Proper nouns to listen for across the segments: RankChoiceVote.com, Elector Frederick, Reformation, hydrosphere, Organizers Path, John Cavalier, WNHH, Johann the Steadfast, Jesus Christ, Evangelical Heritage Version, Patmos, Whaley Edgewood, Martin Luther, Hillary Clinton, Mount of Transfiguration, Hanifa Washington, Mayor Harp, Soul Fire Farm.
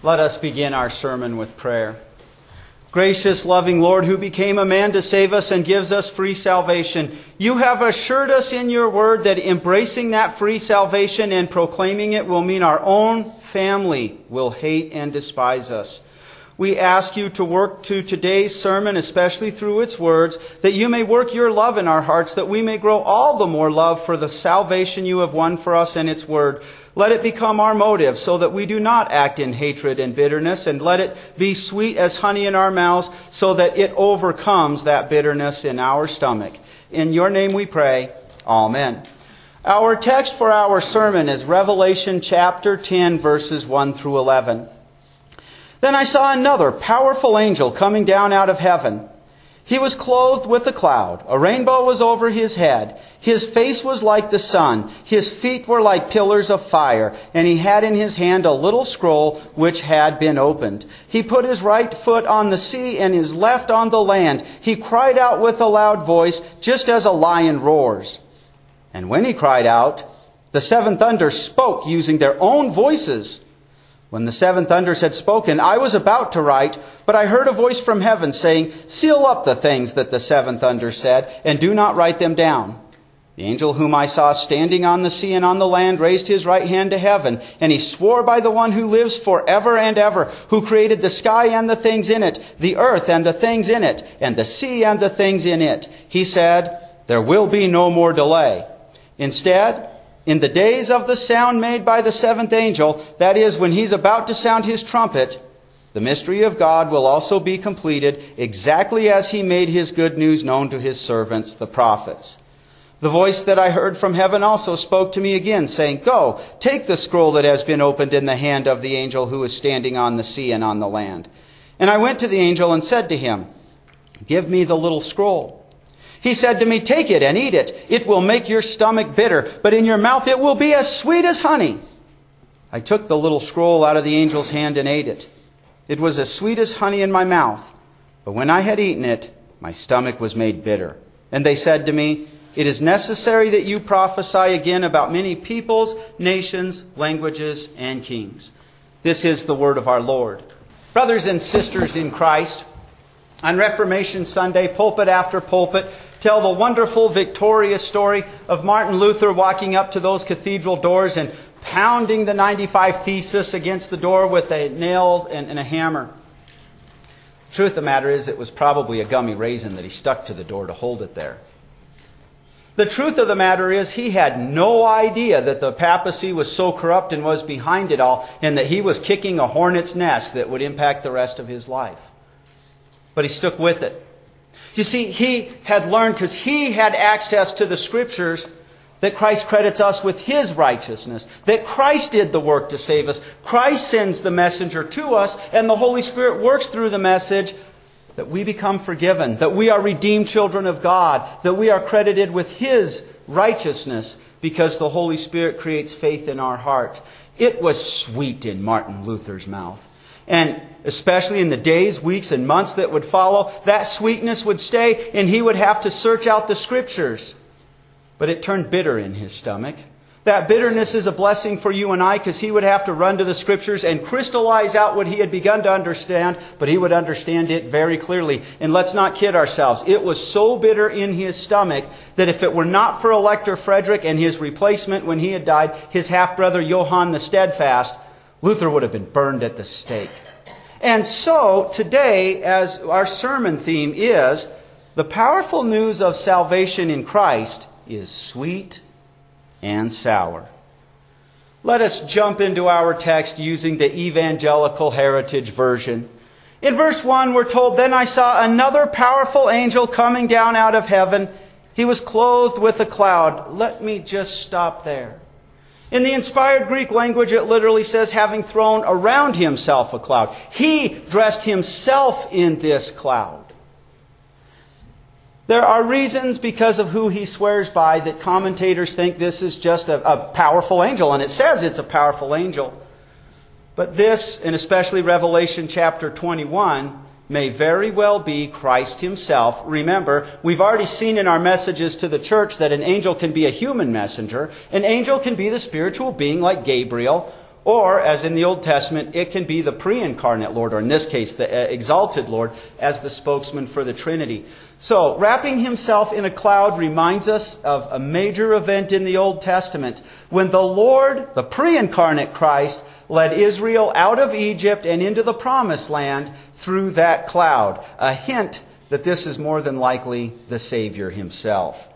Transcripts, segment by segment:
Let us begin our sermon with prayer. Gracious, loving Lord, who became a man to save us and gives us free salvation, you have assured us in your word that embracing that free salvation and proclaiming it will mean our own family will hate and despise us. We ask you to work to today's sermon, especially through its words, that you may work your love in our hearts, that we may grow all the more love for the salvation you have won for us in its word. Let it become our motive so that we do not act in hatred and bitterness, and let it be sweet as honey in our mouths so that it overcomes that bitterness in our stomach. In your name we pray. Amen. Our text for our sermon is Revelation chapter 10, verses 1 through 11. Then I saw another powerful angel coming down out of heaven. He was clothed with a cloud. A rainbow was over his head. His face was like the sun. His feet were like pillars of fire. And he had in his hand a little scroll which had been opened. He put his right foot on the sea and his left on the land. He cried out with a loud voice, just as a lion roars. And when he cried out, the seven thunders spoke using their own voices. When the seven thunders had spoken, I was about to write, but I heard a voice from heaven saying, "Seal up the things that the seven thunders said, and do not write them down." The angel whom I saw standing on the sea and on the land raised his right hand to heaven, and he swore by the one who lives forever and ever, who created the sky and the things in it, the earth and the things in it, and the sea and the things in it. He said, "There will be no more delay. Instead, in the days of the sound made by the seventh angel," that is, when he's about to sound his trumpet, "the mystery of God will also be completed, exactly as he made his good news known to his servants, the prophets." The voice that I heard from heaven also spoke to me again, saying, "Go, take the scroll that has been opened in the hand of the angel who is standing on the sea and on the land." And I went to the angel and said to him, "Give me the little scroll." He said to me, "Take it and eat it. It will make your stomach bitter, but in your mouth it will be as sweet as honey." I took the little scroll out of the angel's hand and ate it. It was as sweet as honey in my mouth, but when I had eaten it, my stomach was made bitter. And they said to me, "It is necessary that you prophesy again about many peoples, nations, languages, and kings." This is the word of our Lord. Brothers and sisters in Christ, on Reformation Sunday, pulpit after pulpit, tell the wonderful, victorious story of Martin Luther walking up to those cathedral doors and pounding the 95 Theses against the door with nails and a hammer. The truth of the matter is, it was probably a gummy raisin that he stuck to the door to hold it there. The truth of the matter is, he had no idea that the papacy was so corrupt and was behind it all, and that he was kicking a hornet's nest that would impact the rest of his life. But he stuck with it. You see, he had learned, because he had access to the Scriptures, that Christ credits us with his righteousness, that Christ did the work to save us. Christ sends the messenger to us, and the Holy Spirit works through the message that we become forgiven, that we are redeemed children of God, that we are credited with his righteousness because the Holy Spirit creates faith in our heart. It was sweet in Martin Luther's mouth. And especially in the days, weeks, and months that would follow, that sweetness would stay, and he would have to search out the Scriptures. But it turned bitter in his stomach. That bitterness is a blessing for you and I, because he would have to run to the Scriptures and crystallize out what he had begun to understand, but he would understand it very clearly. And let's not kid ourselves. It was so bitter in his stomach that if it were not for Elector Frederick and his replacement when he had died, his half-brother Johann the Steadfast, Luther would have been burned at the stake. And so today, as our sermon theme is, the powerful news of salvation in Christ is sweet and sour. Let us jump into our text using the Evangelical Heritage Version. In verse 1, we're told, "Then I saw another powerful angel coming down out of heaven. He was clothed with a cloud." Let me just stop there. In the inspired Greek language, it literally says, "having thrown around himself a cloud." He dressed himself in this cloud. There are reasons, because of who he swears by, that commentators think this is just a powerful angel, and it says it's a powerful angel. But this, and especially Revelation chapter 21, may very well be Christ himself. Remember, we've already seen in our messages to the church that an angel can be a human messenger. An angel can be the spiritual being like Gabriel, Or, as in the Old Testament, it can be the pre-incarnate Lord, or in this case, the exalted Lord, as the spokesman for the Trinity. So, wrapping himself in a cloud reminds us of a major event in the Old Testament, when the Lord, the pre-incarnate Christ, led Israel out of Egypt and into the Promised Land through that cloud. A hint that this is more than likely the Savior himself.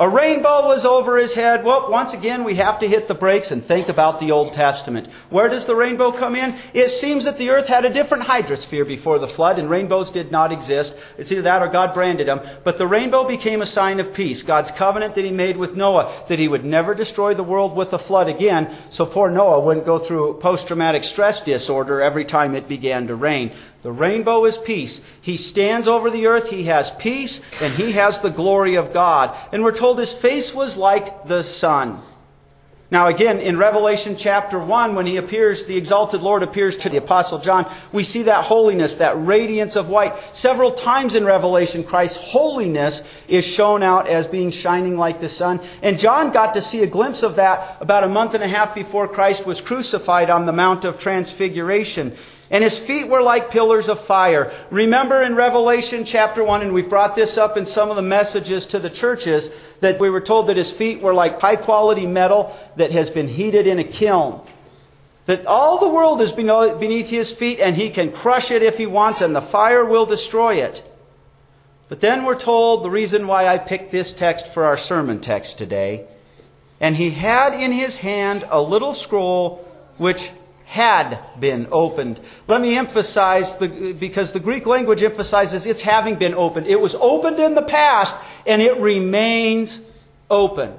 A rainbow was over his head. Well, once again, we have to hit the brakes and think about the Old Testament. Where does the rainbow come in? It seems that the earth had a different hydrosphere before the flood, and rainbows did not exist. It's either that or God branded them. But the rainbow became a sign of peace, God's covenant that he made with Noah, that he would never destroy the world with a flood again, so poor Noah wouldn't go through post-traumatic stress disorder every time it began to rain. The rainbow is peace. He stands over the earth, he has peace, and he has the glory of God. And we're told his face was like the sun. Now again, in Revelation chapter 1, when he appears, the exalted Lord appears to the Apostle John, we see that holiness, that radiance of white. Several times in Revelation, Christ's holiness is shown out as being shining like the sun. And John got to see a glimpse of that about a month and a half before Christ was crucified on the Mount of Transfiguration. And his feet were like pillars of fire. Remember in Revelation chapter 1, and we've brought this up in some of the messages to the churches, that we were told that his feet were like high-quality metal that has been heated in a kiln. That all the world is beneath his feet, and he can crush it if he wants, and the fire will destroy it. But then we're told the reason why I picked this text for our sermon text today. And he had in his hand a little scroll which had been opened. Let me emphasize, because the Greek language emphasizes it's having been opened. It was opened in the past, and it remains open.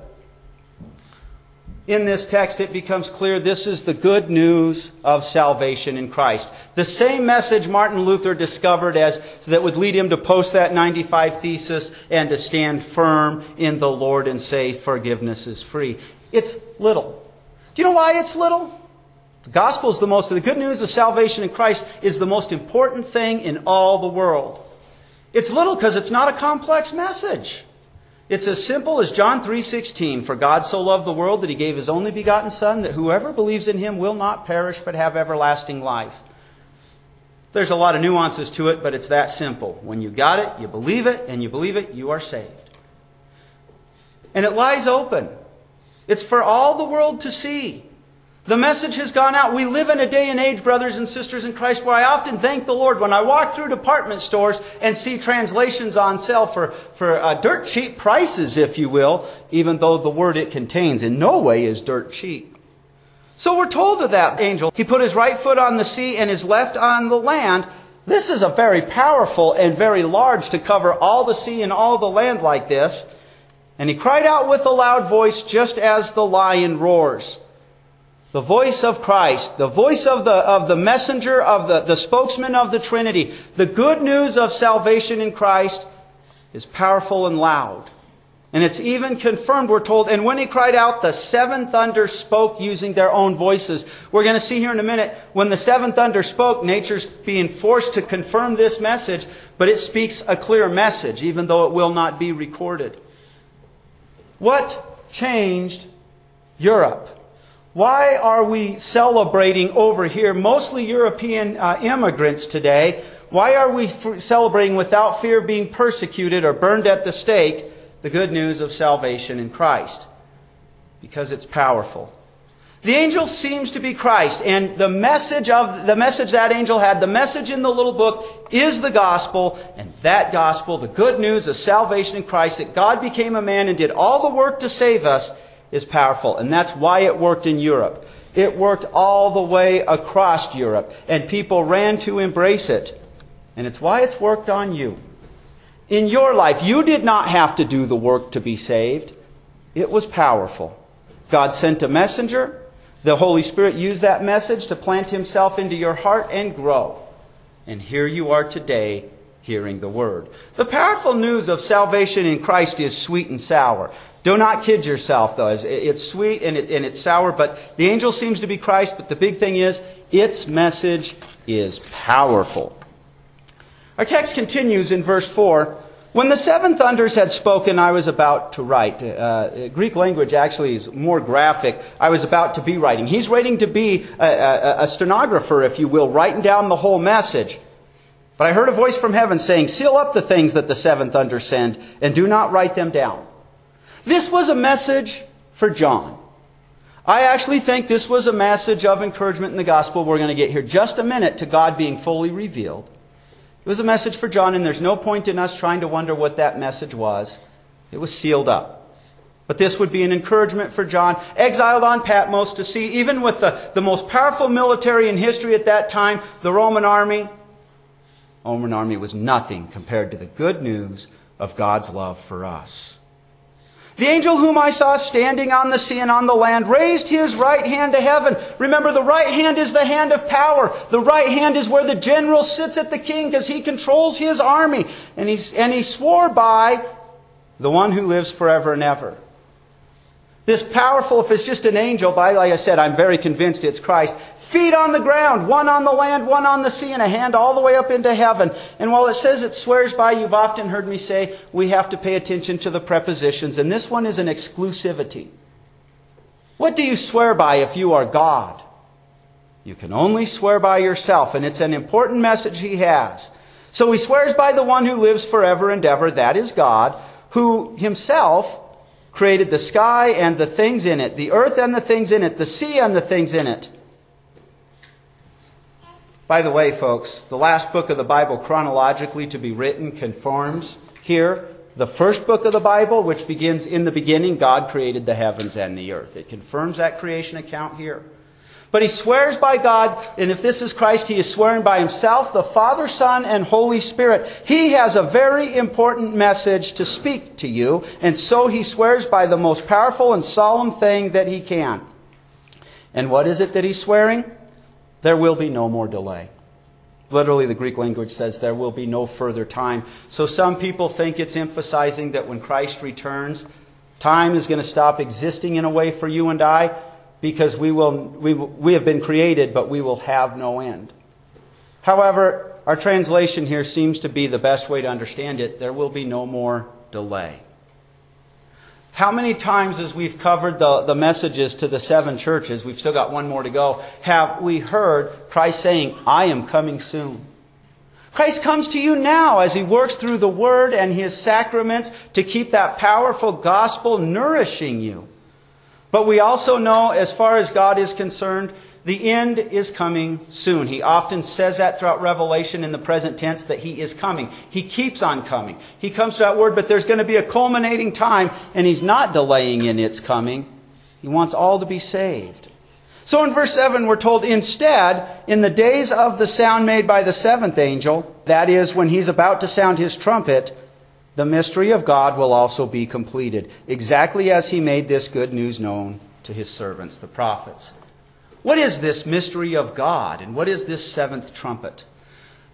In this text, it becomes clear this is the good news of salvation in Christ. The same message Martin Luther discovered that would lead him to post that 95 thesis and to stand firm in the Lord and say, forgiveness is free. It's little. Do you know why it's little? The good news of salvation in Christ is the most important thing in all the world. It's little because it's not a complex message. It's as simple as John 3:16, for God so loved the world that he gave his only begotten Son, that whoever believes in him will not perish but have everlasting life. There's a lot of nuances to it, but it's that simple. When you got it, you believe it, and you believe it, you are saved. And it lies open. It's for all the world to see. The message has gone out. We live in a day and age, brothers and sisters in Christ, where I often thank the Lord when I walk through department stores and see translations on sale for dirt cheap prices, if you will, even though the word it contains in no way is dirt cheap. So we're told of that angel. He put his right foot on the sea and his left on the land. This is a very powerful and very large to cover all the sea and all the land like this. And he cried out with a loud voice, just as the lion roars. The voice of Christ, the voice of the messenger, of the spokesman of the Trinity. The good news of salvation in Christ is powerful and loud. And it's even confirmed, we're told, and when he cried out, the seven thunders spoke using their own voices. We're going to see here in a minute, when the seven thunders spoke, nature's being forced to confirm this message, but it speaks a clear message, even though it will not be recorded. What changed Europe? Why are we celebrating over here, mostly European immigrants today? Why are we celebrating without fear of being persecuted or burned at the stake the good news of salvation in Christ? Because it's powerful. The angel seems to be Christ, and the message that angel had, the message in the little book, is the gospel, and that gospel, the good news of salvation in Christ, that God became a man and did all the work to save us, is powerful. And that's why it worked in Europe. It worked all the way across Europe, and people ran to embrace it. And it's why it's worked on you. In your life, you did not have to do the work to be saved. It was powerful. God sent a messenger. The Holy Spirit used that message to plant himself into your heart and grow. And here you are today, hearing the word. The powerful news of salvation in Christ is sweet and sour. Do not kid yourself, though. It's sweet and it's sour, but the angel seems to be Christ, but the big thing is, its message is powerful. Our text continues in verse 4. When the seven thunders had spoken, I was about to write. Greek language actually is more graphic. I was about to be writing. He's waiting to be a stenographer, if you will, writing down the whole message. But I heard a voice from heaven saying, "Seal up the things that the seven thunders send, and do not write them down." This was a message for John. I actually think this was a message of encouragement in the gospel. We're going to get here just a minute to God being fully revealed. It was a message for John, and there's no point in us trying to wonder what that message was. It was sealed up. But this would be an encouragement for John, exiled on Patmos, to see, even with the most powerful military in history at that time, the Roman army was nothing compared to the good news of God's love for us. The angel whom I saw standing on the sea and on the land raised his right hand to heaven. Remember, the right hand is the hand of power. The right hand is where the general sits at the king because he controls his army. And he swore by the one who lives forever and ever. This powerful, if it's just an angel, by, like I said, I'm very convinced it's Christ. Feet on the ground, one on the land, one on the sea, and a hand all the way up into heaven. And while it says it swears by, you've often heard me say we have to pay attention to the prepositions. And this one is an exclusivity. What do you swear by if you are God? You can only swear by yourself. And it's an important message he has. So he swears by the one who lives forever and ever. That is God, who himself created the sky and the things in it, the earth and the things in it, the sea and the things in it. By the way, folks, the last book of the Bible chronologically to be written conforms here the first book of the Bible, which begins, "In the beginning, God created the heavens and the earth." It confirms that creation account here. But he swears by God, and if this is Christ, he is swearing by himself, the Father, Son, and Holy Spirit. He has a very important message to speak to you, and so he swears by the most powerful and solemn thing that he can. And what is it that he's swearing? There will be no more delay. Literally, the Greek language says there will be no further time. So some people think it's emphasizing that when Christ returns, time is going to stop existing in a way for you and I, because we have been created, but we will have no end. However, our translation here seems to be the best way to understand it. There will be no more delay. How many times, as we've covered the messages to the seven churches, we've still got one more to go, have we heard Christ saying, "I am coming soon"? Christ comes to you now as he works through the Word and his sacraments to keep that powerful gospel nourishing you. But we also know, as far as God is concerned, the end is coming soon. He often says that throughout Revelation in the present tense, that he is coming. He keeps on coming. He comes to that word, but there's going to be a culminating time, and he's not delaying in its coming. He wants all to be saved. So in verse 7, we're told, "Instead, in the days of the sound made by the seventh angel," that is, when he's about to sound his trumpet, "the mystery of God will also be completed, exactly as he made this good news known to his servants, the prophets." What is this mystery of God, and what is this seventh trumpet?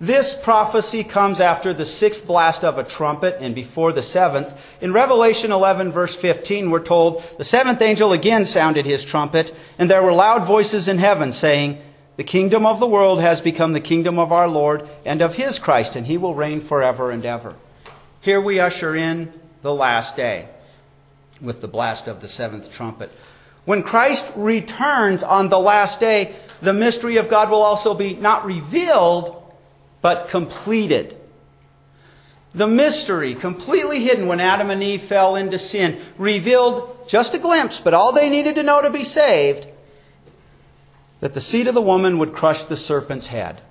This prophecy comes after the sixth blast of a trumpet and before the seventh. In Revelation 11, verse 15, we're told, "The seventh angel again sounded his trumpet, and there were loud voices in heaven saying, 'The kingdom of the world has become the kingdom of our Lord and of his Christ, and he will reign forever and ever.'" Here we usher in the last day with the blast of the seventh trumpet. When Christ returns on the last day, the mystery of God will also be not revealed, but completed. The mystery, completely hidden when Adam and Eve fell into sin, revealed just a glimpse, but all they needed to know to be saved, that the seed of the woman would crush the serpent's head.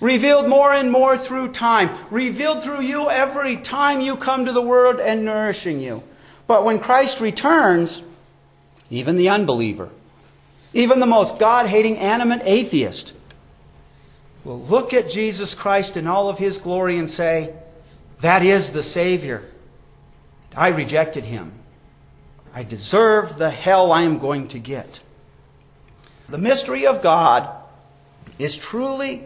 Revealed more and more through time. Revealed through you every time you come to the Word and nourishing you. But when Christ returns, even the unbeliever, even the most God-hating, animate atheist, will look at Jesus Christ in all of his glory and say, "That is the Savior. I rejected him. I deserve the hell I am going to get." The mystery of God is truly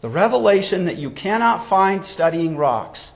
the revelation that you cannot find studying rocks.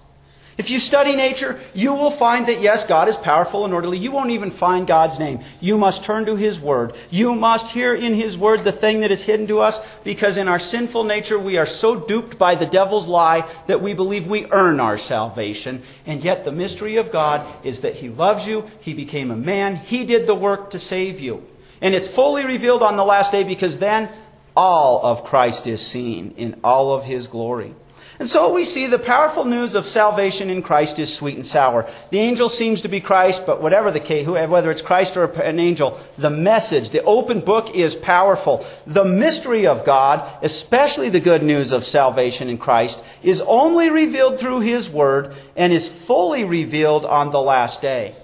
If you study nature, you will find that, yes, God is powerful and orderly. You won't even find God's name. You must turn to His Word. You must hear in His Word the thing that is hidden to us, because in our sinful nature we are so duped by the devil's lie that we believe we earn our salvation. And yet the mystery of God is that He loves you. He became a man. He did the work to save you. And it's fully revealed on the last day, because then all of Christ is seen in all of His glory. And so we see the powerful news of salvation in Christ is sweet and sour. The angel seems to be Christ, but whatever the case, whether it's Christ or an angel, the message, the open book, is powerful. The mystery of God, especially the good news of salvation in Christ, is only revealed through His Word and is fully revealed on the last day.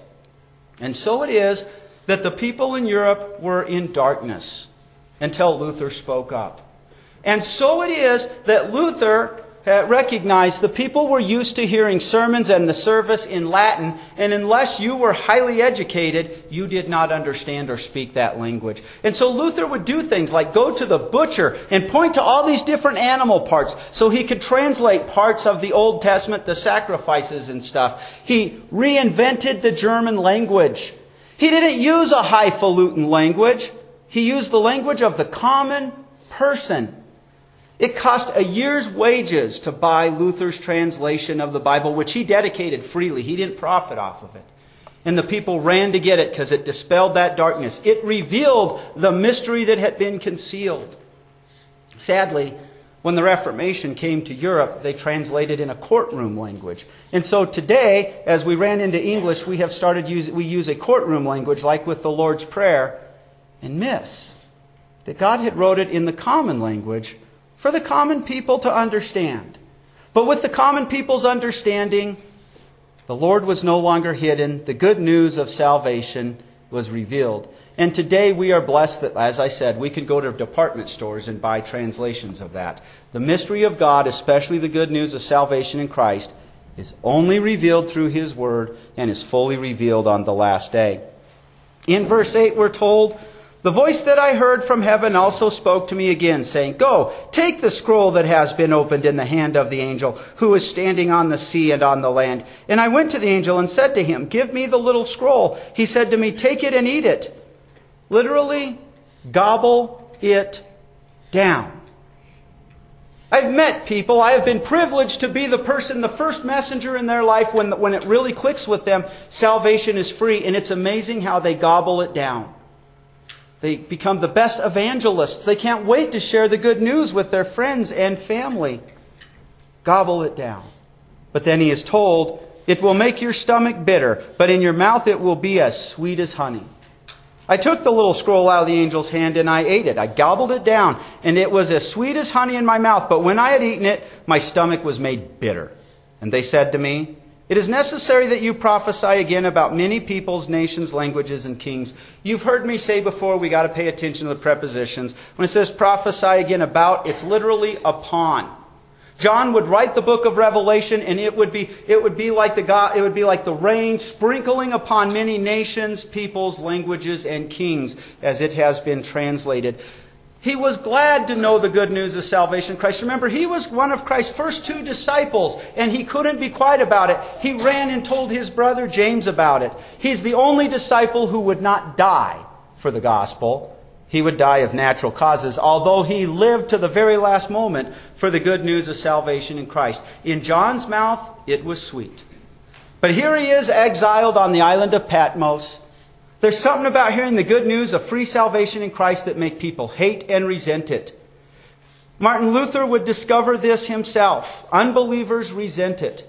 And so it is that the people in Europe were in darkness until Luther spoke up. And so it is that Luther recognized the people were used to hearing sermons and the service in Latin, and unless you were highly educated, you did not understand or speak that language. And so Luther would do things like go to the butcher and point to all these different animal parts so he could translate parts of the Old Testament, the sacrifices and stuff. He reinvented the German language. He didn't use a highfalutin language. He used the language of the common person. It cost a year's wages to buy Luther's translation of the Bible, which he dedicated freely. He didn't profit off of it. And the people ran to get it because it dispelled that darkness. It revealed the mystery that had been concealed. Sadly, when the Reformation came to Europe, they translated in a courtroom language. And so today, as we ran into English, we use a courtroom language, like with the Lord's Prayer, and miss that God had wrote it in the common language for the common people to understand. But with the common people's understanding, the Lord was no longer hidden. The good news of salvation was revealed. And today we are blessed that, as I said, we can go to department stores and buy translations of that. The mystery of God, especially the good news of salvation in Christ, is only revealed through His Word and is fully revealed on the last day. In verse 8 we're told, "The voice that I heard from heaven also spoke to me again, saying, 'Go, take the scroll that has been opened in the hand of the angel who is standing on the sea and on the land.' And I went to the angel and said to him, 'Give me the little scroll.' He said to me, 'Take it and eat it.'" Literally, gobble it down. I've met people, I have been privileged to be the person, the first messenger in their life when it really clicks with them, salvation is free, and it's amazing how they gobble it down. They become the best evangelists. They can't wait to share the good news with their friends and family. Gobble it down. But then he is told, "It will make your stomach bitter, but in your mouth it will be as sweet as honey." I took the little scroll out of the angel's hand and I ate it. I gobbled it down, and it was as sweet as honey in my mouth. But when I had eaten it, my stomach was made bitter. And they said to me, "It is necessary that you prophesy again about many peoples, nations, languages, and kings." You've heard me say before, we got to pay attention to the prepositions. When it says prophesy again about, it's literally upon. John would write the book of Revelation, and it would be like the rain sprinkling upon many nations, peoples, languages, and kings, as it has been translated. He was glad to know the good news of salvation in Christ. Remember, he was one of Christ's first two disciples, and he couldn't be quiet about it. He ran and told his brother James about it. He's the only disciple who would not die for the gospel. He would die of natural causes, although he lived to the very last moment for the good news of salvation in Christ. In John's mouth, it was sweet. But here he is exiled on the island of Patmos. There's something about hearing the good news of free salvation in Christ that make people hate and resent it. Martin Luther would discover this himself. Unbelievers resent it.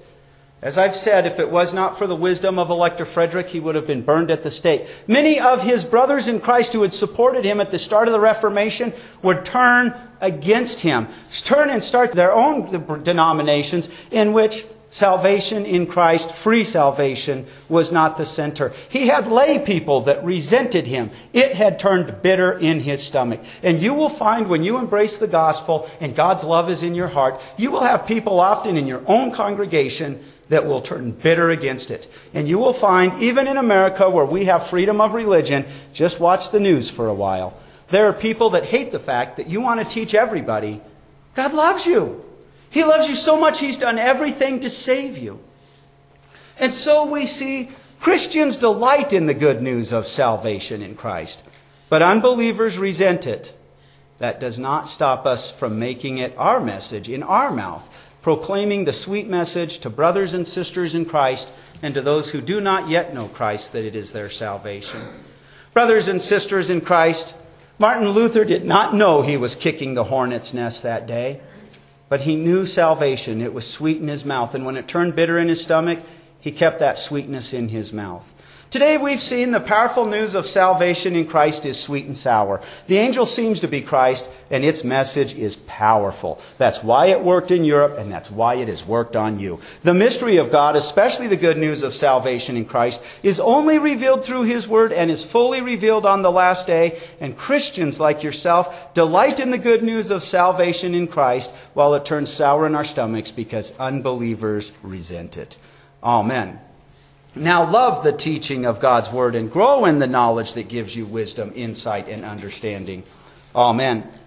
As I've said, if it was not for the wisdom of Elector Frederick, he would have been burned at the stake. Many of his brothers in Christ who had supported him at the start of the Reformation would turn against him, turn and start their own denominations in which salvation in Christ, free salvation, was not the center. He had lay people that resented him. It had turned bitter in his stomach. And you will find when you embrace the gospel and God's love is in your heart, you will have people often in your own congregation that will turn bitter against it. And you will find, even in America where we have freedom of religion, just watch the news for a while. There are people that hate the fact that you want to teach everybody, God loves you. He loves you so much, He's done everything to save you. And so we see Christians delight in the good news of salvation in Christ, but unbelievers resent it. That does not stop us from making it our message in our mouth, proclaiming the sweet message to brothers and sisters in Christ and to those who do not yet know Christ, that it is their salvation. Brothers and sisters in Christ, Martin Luther did not know he was kicking the hornet's nest that day, but he knew salvation. It was sweet in his mouth, and when it turned bitter in his stomach, he kept that sweetness in his mouth. Today we've seen the powerful news of salvation in Christ is sweet and sour. The angel seems to be Christ, and its message is powerful. That's why it worked in Europe, and that's why it has worked on you. The mystery of God, especially the good news of salvation in Christ, is only revealed through His Word and is fully revealed on the last day. And Christians like yourself delight in the good news of salvation in Christ while it turns sour in our stomachs because unbelievers resent it. Amen. Now love the teaching of God's Word and grow in the knowledge that gives you wisdom, insight, and understanding. Amen.